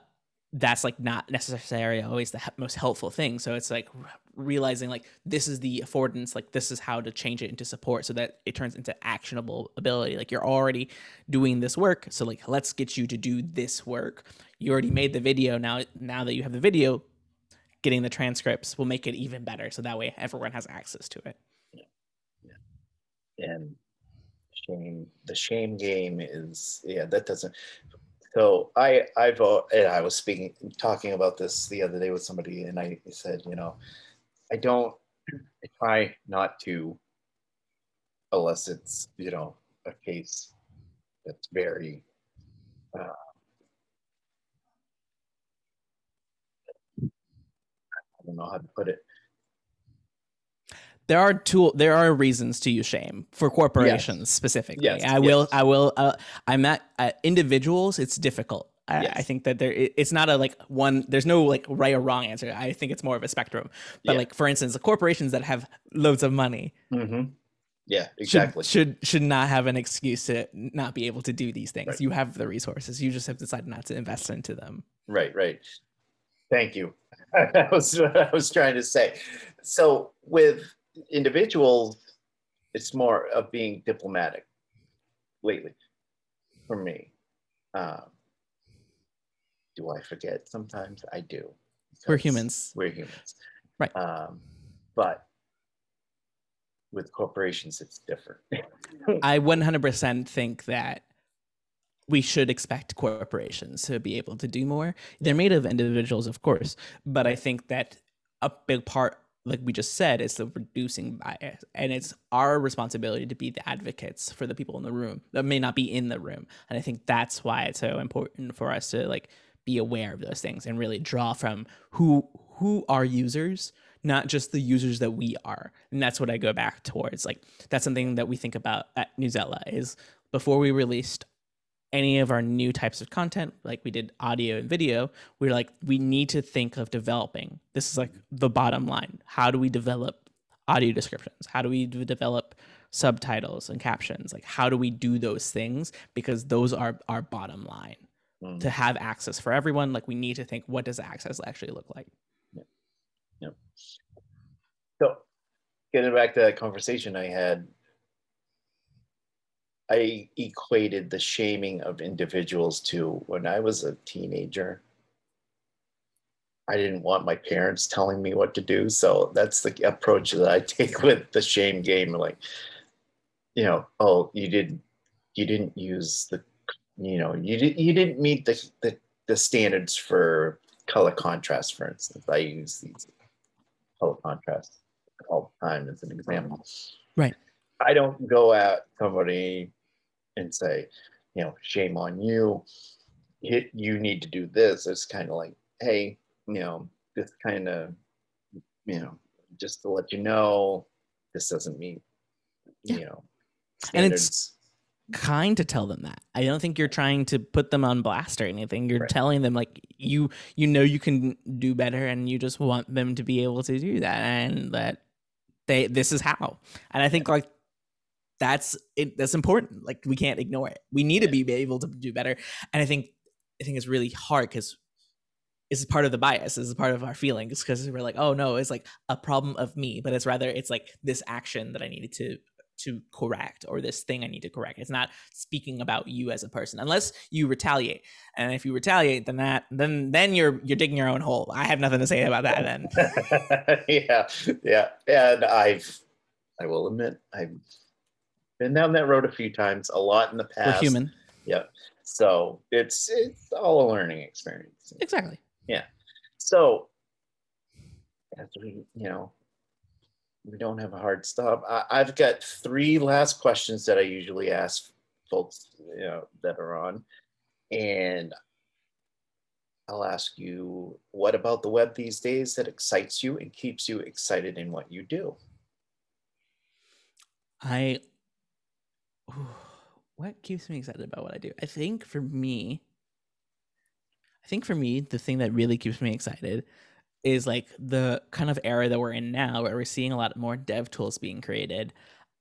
that's, like, not necessarily always the most helpful thing. So it's like realizing, like, this is the affordance, like, this is how to change it into support so that it turns into actionable ability. Like, you're already doing this work, so, like, let's get you to do this work. You already made the video. Now, now that you have the video, getting the transcripts will make it even better. So that way everyone has access to it. Yeah. Yeah. And shame, the shame game is, yeah, that doesn't. So I, I've, and I was speaking, talking about this the other day with somebody, and I said, you know, I don't, I try not to, unless it's, you know, a case that's very, uh, I don't know how to put it. There are tool. There are reasons to use shame for corporations yes. specifically. Yes. I will. Yes. I will. Uh, I'm not uh, individuals. It's difficult. I, yes. I think that there. It's not a like one. There's no like right or wrong answer. I think it's more of a spectrum. But yeah. like for instance, the corporations that have loads of money. Mm-hmm. Yeah, exactly. Should, should should not have an excuse to not be able to do these things. Right. You have the resources. You just have decided not to invest into them. Right. Right. Thank you. That was what I was trying to say. So with individuals, it's more of being diplomatic lately for me. Um, do I forget? Sometimes I do. We're humans. We're humans. Right. Um, but with corporations, it's different. I one hundred percent think that we should expect corporations to be able to do more. They're made of individuals, of course, but I think that a big part, like we just said, is the reducing bias, and it's our responsibility to be the advocates for the people in the room that may not be in the room. And I think that's why it's so important for us to like be aware of those things and really draw from who who are users, not just the users that we are. And that's what I go back towards. Like that's something that we think about at Newsela is before we released any of our new types of content, like we did audio and video, we we're like, we need to think of developing. This is like the bottom line. How do we develop audio descriptions? How do we develop subtitles and captions? Like, how do we do those things? Because those are our bottom line. Mm-hmm. To have access for everyone, like we need to think, what does access actually look like? Yeah. Yeah. So getting back to that conversation I had, I equated the shaming of individuals to when I was a teenager. I didn't want my parents telling me what to do. So that's the approach that I take with the shame game. Like, you know, oh, you didn't, you didn't use the, you know, you didn't, you didn't meet the, the, the standards for color contrast, for instance. I use these color contrast all the time as an example. Right. I don't go at somebody and say, you know, shame on you, it, you need to do this. It's kind of like, hey, you know, this kind of, you know, just to let you know, this doesn't meet, you know, standards. And it's kind to tell them that. I don't think you're trying to put them on blast or anything. You're right. telling them like you you know you can do better, and you just want them to be able to do that, and that they this is how. And I think like that's it, that's important. Like we can't ignore it. We need yeah. to be able to do better. And I think I think it's really hard because it's part of the bias. It's part of our feelings because we're like, oh no, it's like a problem of me, but it's rather it's like this action that I needed to. to correct, or this thing I need to correct. It's not speaking about you as a person, unless you retaliate. And if you retaliate, then that, then, then you're, you're digging your own hole. I have nothing to say about that then. yeah. Yeah. And I've, I will admit, I've been down that road a few times, a lot in the past. We're human. Yeah. So it's, it's all a learning experience. Exactly. Yeah. So as we, you know, we don't have a hard stop. I, I've got three last questions that I usually ask folks, you know, that are on, and I'll ask you, what about the web these days that excites you and keeps you excited in what you do? I, ooh, what keeps me excited about what I do? I think for me, I think for me, the thing that really keeps me excited is like the kind of era that we're in now, where we're seeing a lot more dev tools being created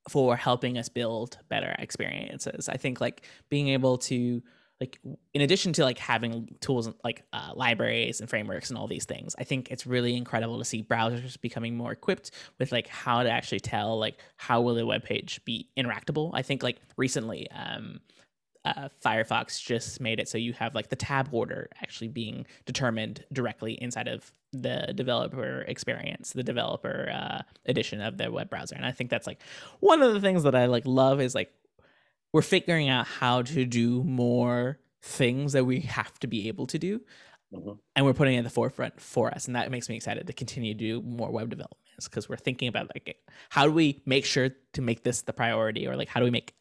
for helping us build better experiences. I think like being able to, like, in addition to like having tools like uh, libraries and frameworks and all these things, I think it's really incredible to see browsers becoming more equipped with like how to actually tell like how will the web page be interactable. I think like recently um, Uh, Firefox just made it so you have like the tab order actually being determined directly inside of the developer experience, the developer uh, edition of the web browser. And I think that's like one of the things that I like love is like we're figuring out how to do more things that we have to be able to do. Mm-hmm. And we're putting it at the forefront for us. And that makes me excited to continue to do more web developments, because we're thinking about like how do we make sure to make this the priority, or like how do we make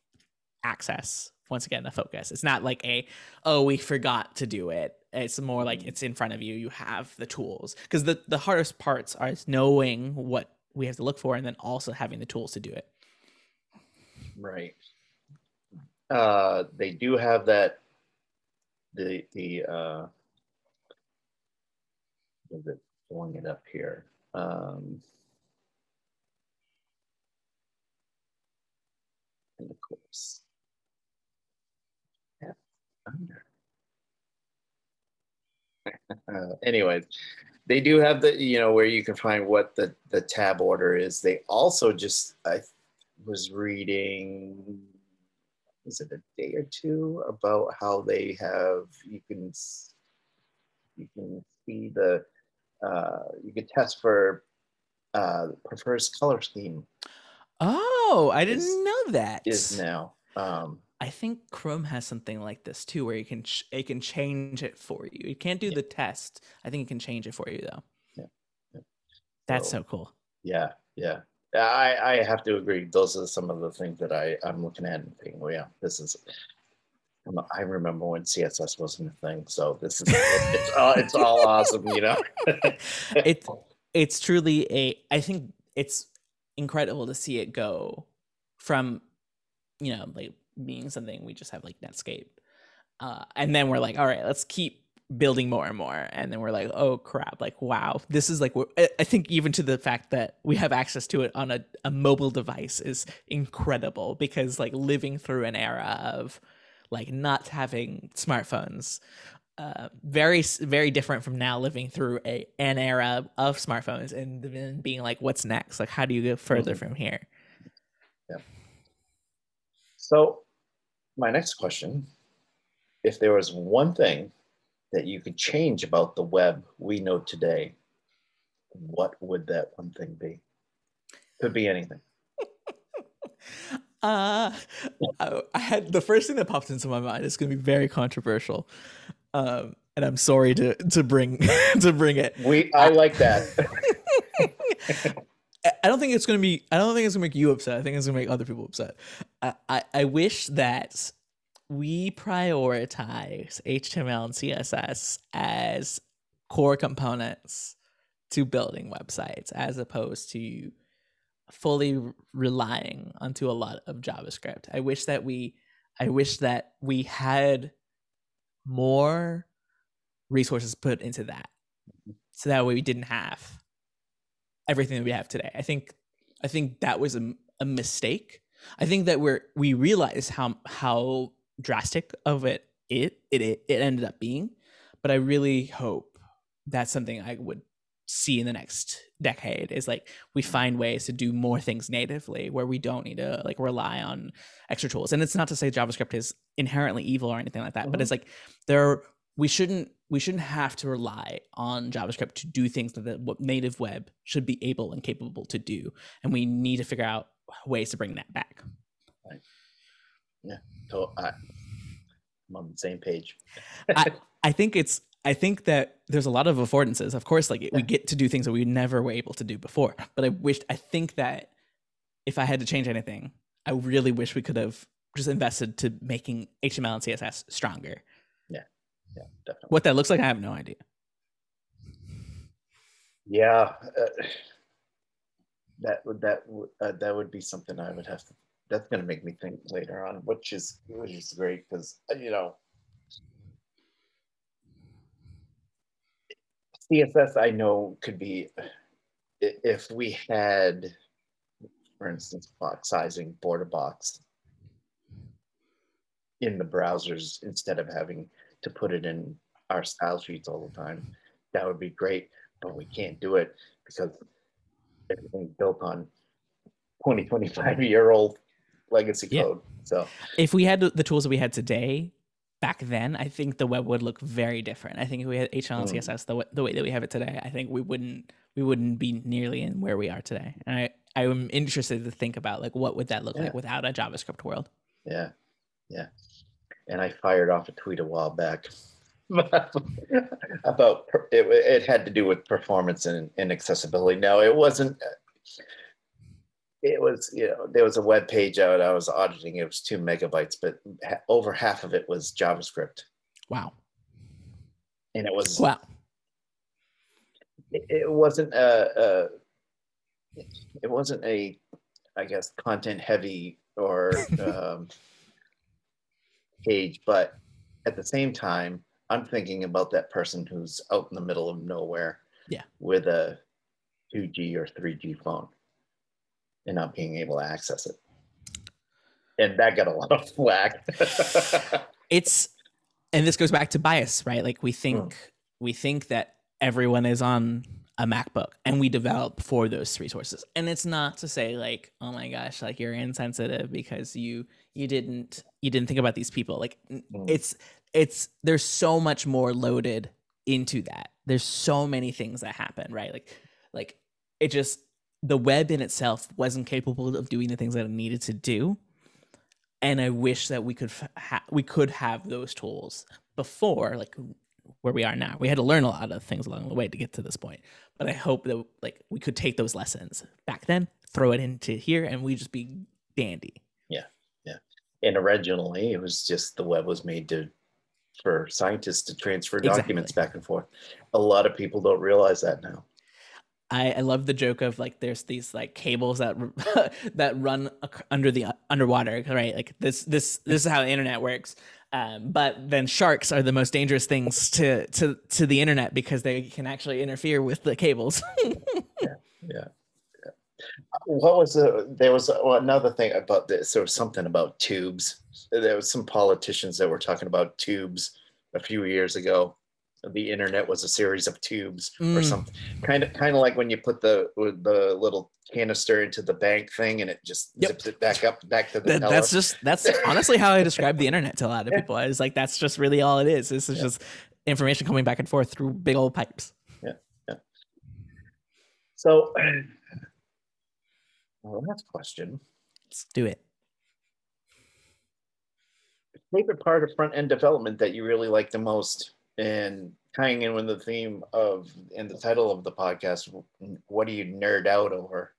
access once again the focus. It's not like a, oh, we forgot to do it. It's more like it's in front of you. You have the tools, because the, the hardest parts are knowing what we have to look for and then also having the tools to do it. Right. Uh, they do have that, the, the uh, is it pulling it up here? Um, and of course, Uh, anyways, they do have the, you know, where you can find what the, the tab order is. They also just, I was reading, was it a day or two, about how they have, you can, you can see the, uh, you can test for uh, prefers color scheme. Oh, I didn't is, know that. Is now. Um, I think Chrome has something like this too, where you can ch it can change it for you. You can't do yeah. the test. I think it can change it for you though. Yeah, yeah. That's so, so cool. Yeah, yeah. I, I have to agree. Those are some of the things that I I'm looking at and thinking, well, yeah, this is. I remember when C S S wasn't a thing, so this is it's all it's all awesome, you know. it's it's truly a. I think it's incredible to see it go from, you know, like being something we just have like Netscape, uh and then we're like, all right, let's keep building more and more, and then we're like, oh crap, like wow, this is like, I think even to the fact that we have access to it on a, a mobile device is incredible, because like living through an era of like not having smartphones, uh very very different from now living through a an era of smartphones, and then being like, what's next, like how do you go further mm-hmm. from here? Yeah. So my next question, if there was one thing that you could change about the web we know today, what would that one thing be? Could be anything. uh, I, I had the first thing that popped into my mind is going to be very controversial. Um, and I'm sorry to, to bring, to bring it. We, I like that. I don't think it's going to be, I don't think it's going to make you upset. I think it's going to make other people upset. I, I, I wish that we prioritize H T M L and C S S as core components to building websites, as opposed to fully relying onto a lot of JavaScript. I wish that we I wish that we had more resources put into that, so that way we didn't have everything that we have today. I think I think that was a, a mistake. I think that we're we realize how how drastic of it it it it ended up being, but I really hope that's something I would see in the next decade, is like we find ways to do more things natively where we don't need to like rely on extra tools. And it's not to say JavaScript is inherently evil or anything like that, mm-hmm. but it's like there are, we shouldn't we shouldn't have to rely on JavaScript to do things that the native web should be able and capable to do, and we need to figure out ways to bring that back. Right. Yeah, oh, I, I'm on the same page. I, I think it's I think that there's a lot of affordances. Of course, like yeah. we get to do things that we never were able to do before. But I wished, I think that if I had to change anything, I really wish we could have just invested to making H T M L and C S S stronger. Yeah, yeah, definitely. What that looks like, I have no idea. Yeah, uh, that would that uh, that would be something I would have to. That's gonna make me think later on, which is which is great because you know. C S S, I know, could be, if we had, for instance, box sizing, border box in the browsers instead of having to put it in our style sheets all the time, that would be great, but we can't do it because everything's built on twenty, twenty-five year old legacy yeah. code. So if we had the tools that we had today, back then, I think the web would look very different. I think if we had H T M L and C S S the way, the way that we have it today, I think we wouldn't we wouldn't be nearly in where we are today. And I I am interested to think about like what would that look yeah. like without a JavaScript world. Yeah, yeah. And I fired off a tweet a while back about it. It had to do with performance and, and accessibility. No, it wasn't. It was, you know, there was a web page out I was auditing. It was two megabytes, but ha over half of it was JavaScript. Wow. And it was wow. It, it wasn't a, a, it wasn't a, I guess, content heavy or um, page, but at the same time, I'm thinking about that person who's out in the middle of nowhere. Yeah. With a two G or three G phone. And not being able to access it, and that got a lot of flack. It's, and this goes back to bias, right? Like we think mm. we think that everyone is on a MacBook, and we develop for those resources. And it's not to say like, oh my gosh, like you're insensitive because you you didn't you didn't think about these people. Like mm. it's it's there's so much more loaded into that. There's so many things that happen, right? Like like it just. The web in itself wasn't capable of doing the things that it needed to do, and I wish that we could ha we could have those tools before, like where we are now. We had to learn a lot of things along the way to get to this point, but I hope that like we could take those lessons back then, throw it into here, and we just be dandy. Yeah, yeah. And originally, it was just the web was made to for scientists to transfer exactly. documents back and forth. A lot of people don't realize that now. I, I love the joke of like there's these like cables that that run under the uh, underwater, right? Like this this this is how the internet works. Um, but then sharks are the most dangerous things to to to the internet because they can actually interfere with the cables. yeah, yeah, yeah. What was the? There was another thing about this. There was something about tubes. There was some politicians that were talking about tubes a few years ago. The internet was a series of tubes mm. or something, kind of kind of like when you put the the little canister into the bank thing and it just yep. zips it back up back to the that, that's just that's honestly how I describe the internet to a lot of people. I was like, that's just really all it is. This is yeah. just information coming back and forth through big old pipes. Yeah, yeah. So well, last question. Let's do it. Favorite part of front end development that you really like the most? And tying in with the theme of and the title of the podcast, what do you nerd out over?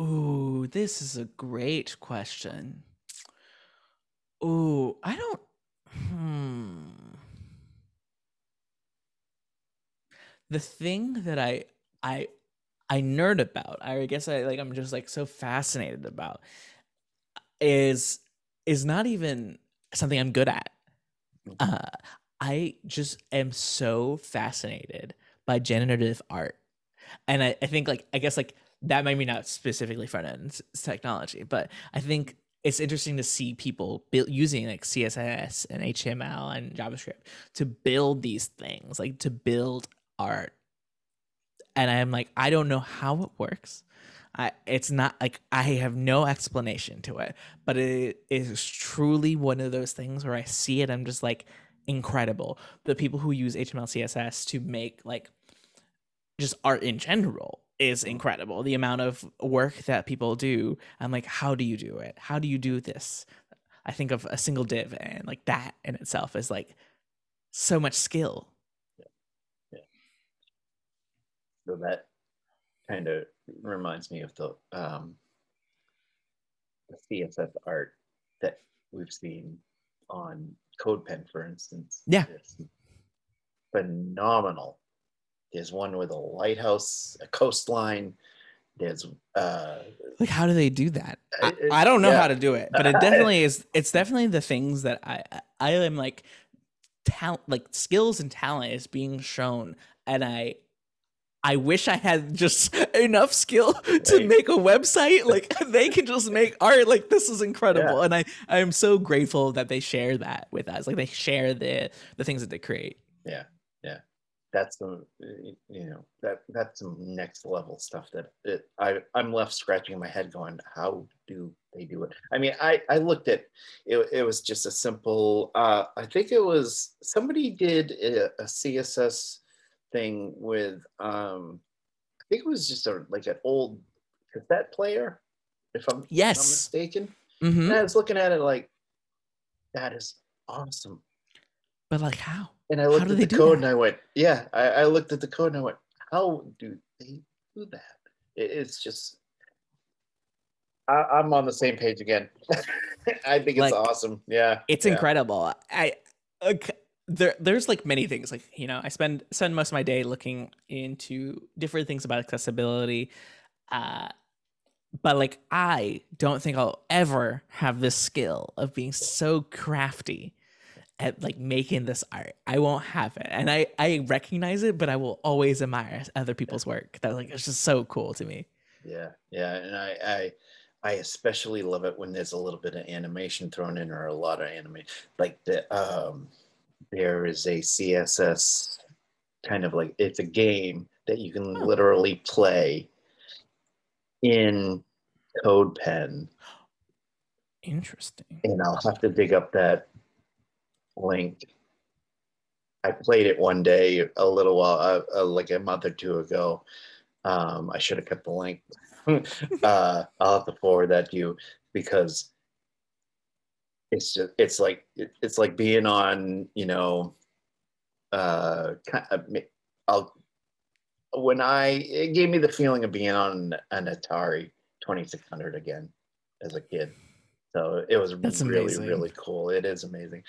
Ooh, this is a great question. Ooh, I don't. Hmm. The thing that I I I nerd about, I guess I like I'm just like so fascinated about, is is not even something I'm good at. Uh, I just am so fascinated by generative art. And I, I think like, I guess like that might be not specifically front end technology, but I think it's interesting to see people build, using like C S S and H T M L and JavaScript to build these things, like to build art. And I'm like, I don't know how it works. I, it's not like I have no explanation to it, but it is truly one of those things where I see it. I'm just like, incredible. The people who use H T M L, C S S to make like just art in general is incredible. The amount of work that people do, I'm like, how do you do it? How do you do this? I think of a single div, and like that in itself is like so much skill. Yeah. Yeah. So that kind of reminds me of the, um, the C S S art that we've seen on CodePen, for instance. Yeah. It's phenomenal. There's one with a lighthouse, a coastline. There's uh, like, how do they do that? I, I don't know yeah. how to do it, but it definitely is. It's definitely the things that I I am like, talent, like skills and talent is being shown, and I I wish I had just enough skill to right. make a website. Like they can just make art. Like this is incredible, yeah. and I I am so grateful that they share that with us. Like they share the the things that they create. Yeah. Yeah. That's some, you know, that that's some next level stuff that it, I, I'm left scratching my head going, how do they do it? I mean, I, I looked at, it, it was just a simple, uh, I think it was, somebody did a, a C S S thing with, um, I think it was just a, like an old cassette player, if I'm, yes. if I'm mistaken. Mm-hmm. And I was looking at it like, that is awesome. But like how? And I looked at the code and I went, yeah, I, I looked at the code and I went, how do they do that? It, it's just, I, I'm on the same page again. I think it's awesome. Yeah. It's incredible. I, okay, there, there's like many things like, you know, I spend, spend most of my day looking into different things about accessibility. Uh, but like, I don't think I'll ever have this skill of being so crafty at like making this art. I won't have it, and I I recognize it, but I will always admire other people's work. That like it's just so cool to me. Yeah, yeah, and I I I especially love it when there's a little bit of animation thrown in, or a lot of animation. Like the um, there is a C S S kind of like, it's a game that you can oh. literally play in CodePen. Interesting. And I'll have to dig up that link. I played it one day a little while uh, uh, like a month or two ago. um I should have kept the link. uh I'll have to forward that to you, because it's just it's like it, it's like being on, you know, uh I'll when I it gave me the feeling of being on an Atari twenty-six hundred again as a kid. So it was That's really amazing. Really cool. It is amazing.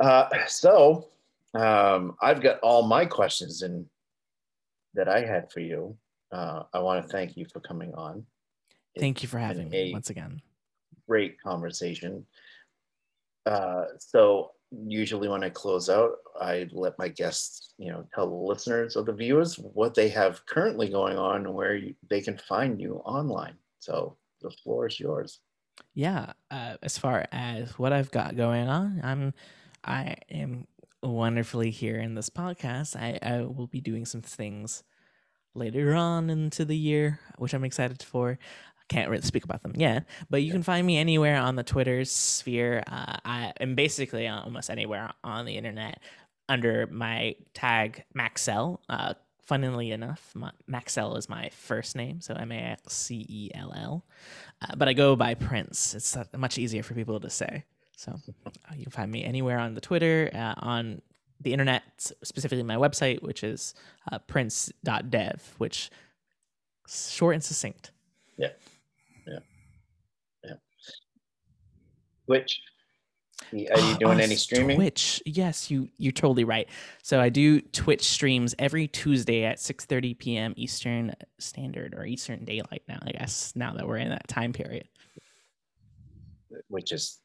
Uh, so um, I've got all my questions in that I had for you. Uh, I want to thank you for coming on. Thank you for having me once again. Great conversation. Uh, so usually when I close out, I let my guests, you know, tell the listeners or the viewers what they have currently going on and where you, they can find you online. So the floor is yours. Yeah. Uh, as far as what I've got going on, I'm I am wonderfully here in this podcast. I, I will be doing some things later on into the year, which I'm excited for. I can't really speak about them yet, but you yeah. can find me anywhere on the Twitter sphere. Uh, I am basically almost anywhere on the internet under my tag Maxell. Uh, funnily enough, my, Maxell is my first name, so M A X C E L L. Uh, but I go by Prince. It's much easier for people to say. So you can find me anywhere on the Twitter, uh, on the internet, specifically my website, which is uh, prince dot dev, which is short and succinct. Yeah, yeah, yeah. Twitch, are you oh, doing oh, any streaming? Twitch, yes, you, you're totally right. So I do Twitch streams every Tuesday at six thirty p m Eastern Standard, or Eastern Daylight now, I guess, now that we're in that time period. which is,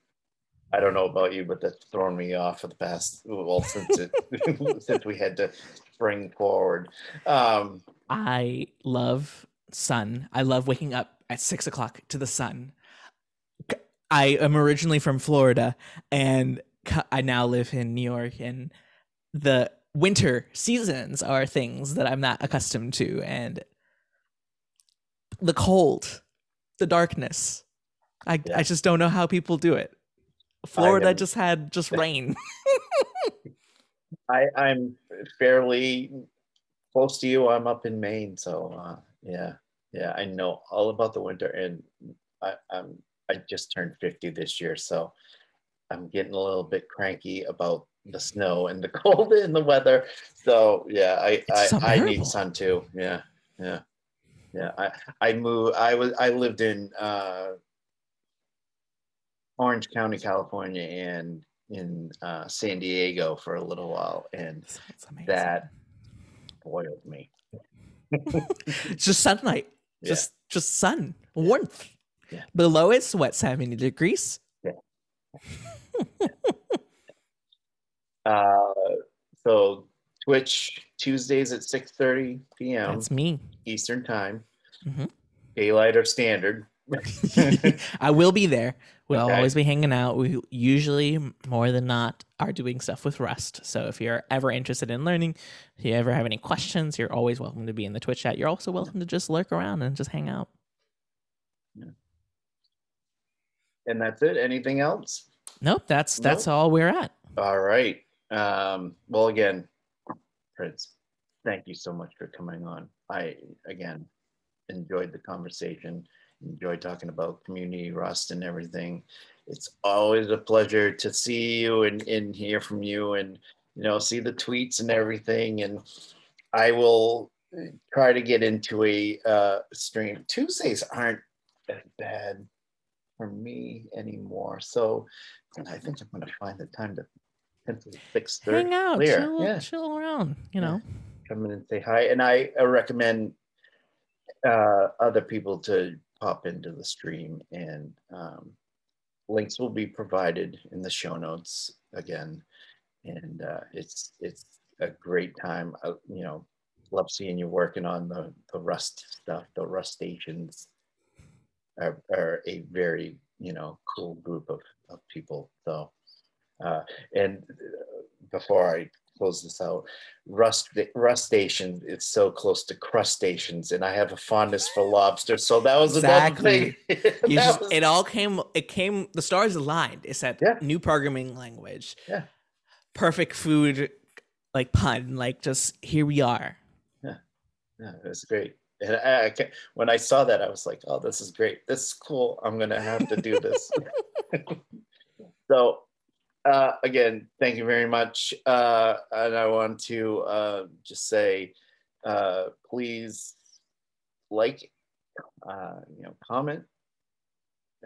I don't know about you, but that's thrown me off for the past, well, since, it, since we had to spring forward. Um, I love sun. I love waking up at six o'clock to the sun. I am originally from Florida, and I now live in New York, and the winter seasons are things that I'm not accustomed to, and the cold, the darkness. I, yeah. I just don't know how people do it. Florida just had just rain. I, I'm fairly close to you. I'm up in Maine, so uh, yeah, yeah, I know all about the winter, and I, I'm I just turned fifty this year, so I'm getting a little bit cranky about the snow and the cold and the weather. So yeah, I I, so I need sun too. Yeah, yeah, yeah. I I moved. I was I lived in. Uh, Orange County, California, and in uh, San Diego for a little while, and that boiled me. It's just sunlight, yeah. just just sun, yeah. warmth. Yeah. Below it's what, seventy degrees. Yeah. uh, so Twitch Tuesdays at six thirty p.m. That's me, Eastern Time, mm-hmm. daylight or standard. I will be there. We'll okay. always be hanging out. We usually, more than not, are doing stuff with Rust. So if you're ever interested in learning, if you ever have any questions, you're always welcome to be in the Twitch chat. You're also welcome to just lurk around and just hang out. Yeah. And that's it. Anything else? Nope. That's that's nope. all we're at. All right. Um, well, again, Prince, thank you so much for coming on. I, again, enjoyed the conversation. Enjoy talking about community, Rust, and everything. It's always a pleasure to see you and, and hear from you, and you know, see the tweets and everything. And I will try to get into a uh, stream. Tuesdays aren't that bad for me anymore, so I think I'm going to find the time to fix the hang out, clear. Chill, yeah. chill around, you know. Yeah. Come in and say hi, and I, I recommend uh, other people to pop into the stream, and um, links will be provided in the show notes again. And uh, it's it's a great time. I, you know, love seeing you working on the, the Rust stuff. The Rust Stations are, are a very, you know, cool group of, of people. So, uh, and before I close this out, Rust Rust Station, it's so close to crustaceans, and I have a fondness for lobster, so that was exactly thing. that just, was... it all came it came the stars aligned. It's that yeah. new programming language, yeah perfect food, like pun, like just here we are. Yeah yeah it was great. And I, I when I saw that, I was like, oh, this is great, this is cool, I'm gonna have to do this. So Uh, again, thank you very much. Uh, and I want to uh, just say, uh, please like, uh, you know, comment,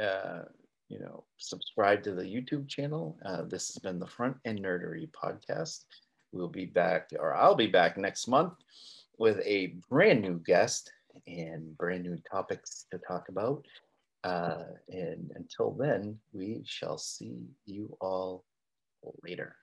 uh, you know, subscribe to the YouTube channel. Uh, this has been the Frontend Nerdery podcast. We'll be back, or I'll be back next month with a brand new guest and brand new topics to talk about. Uh, and until then, we shall see you all later.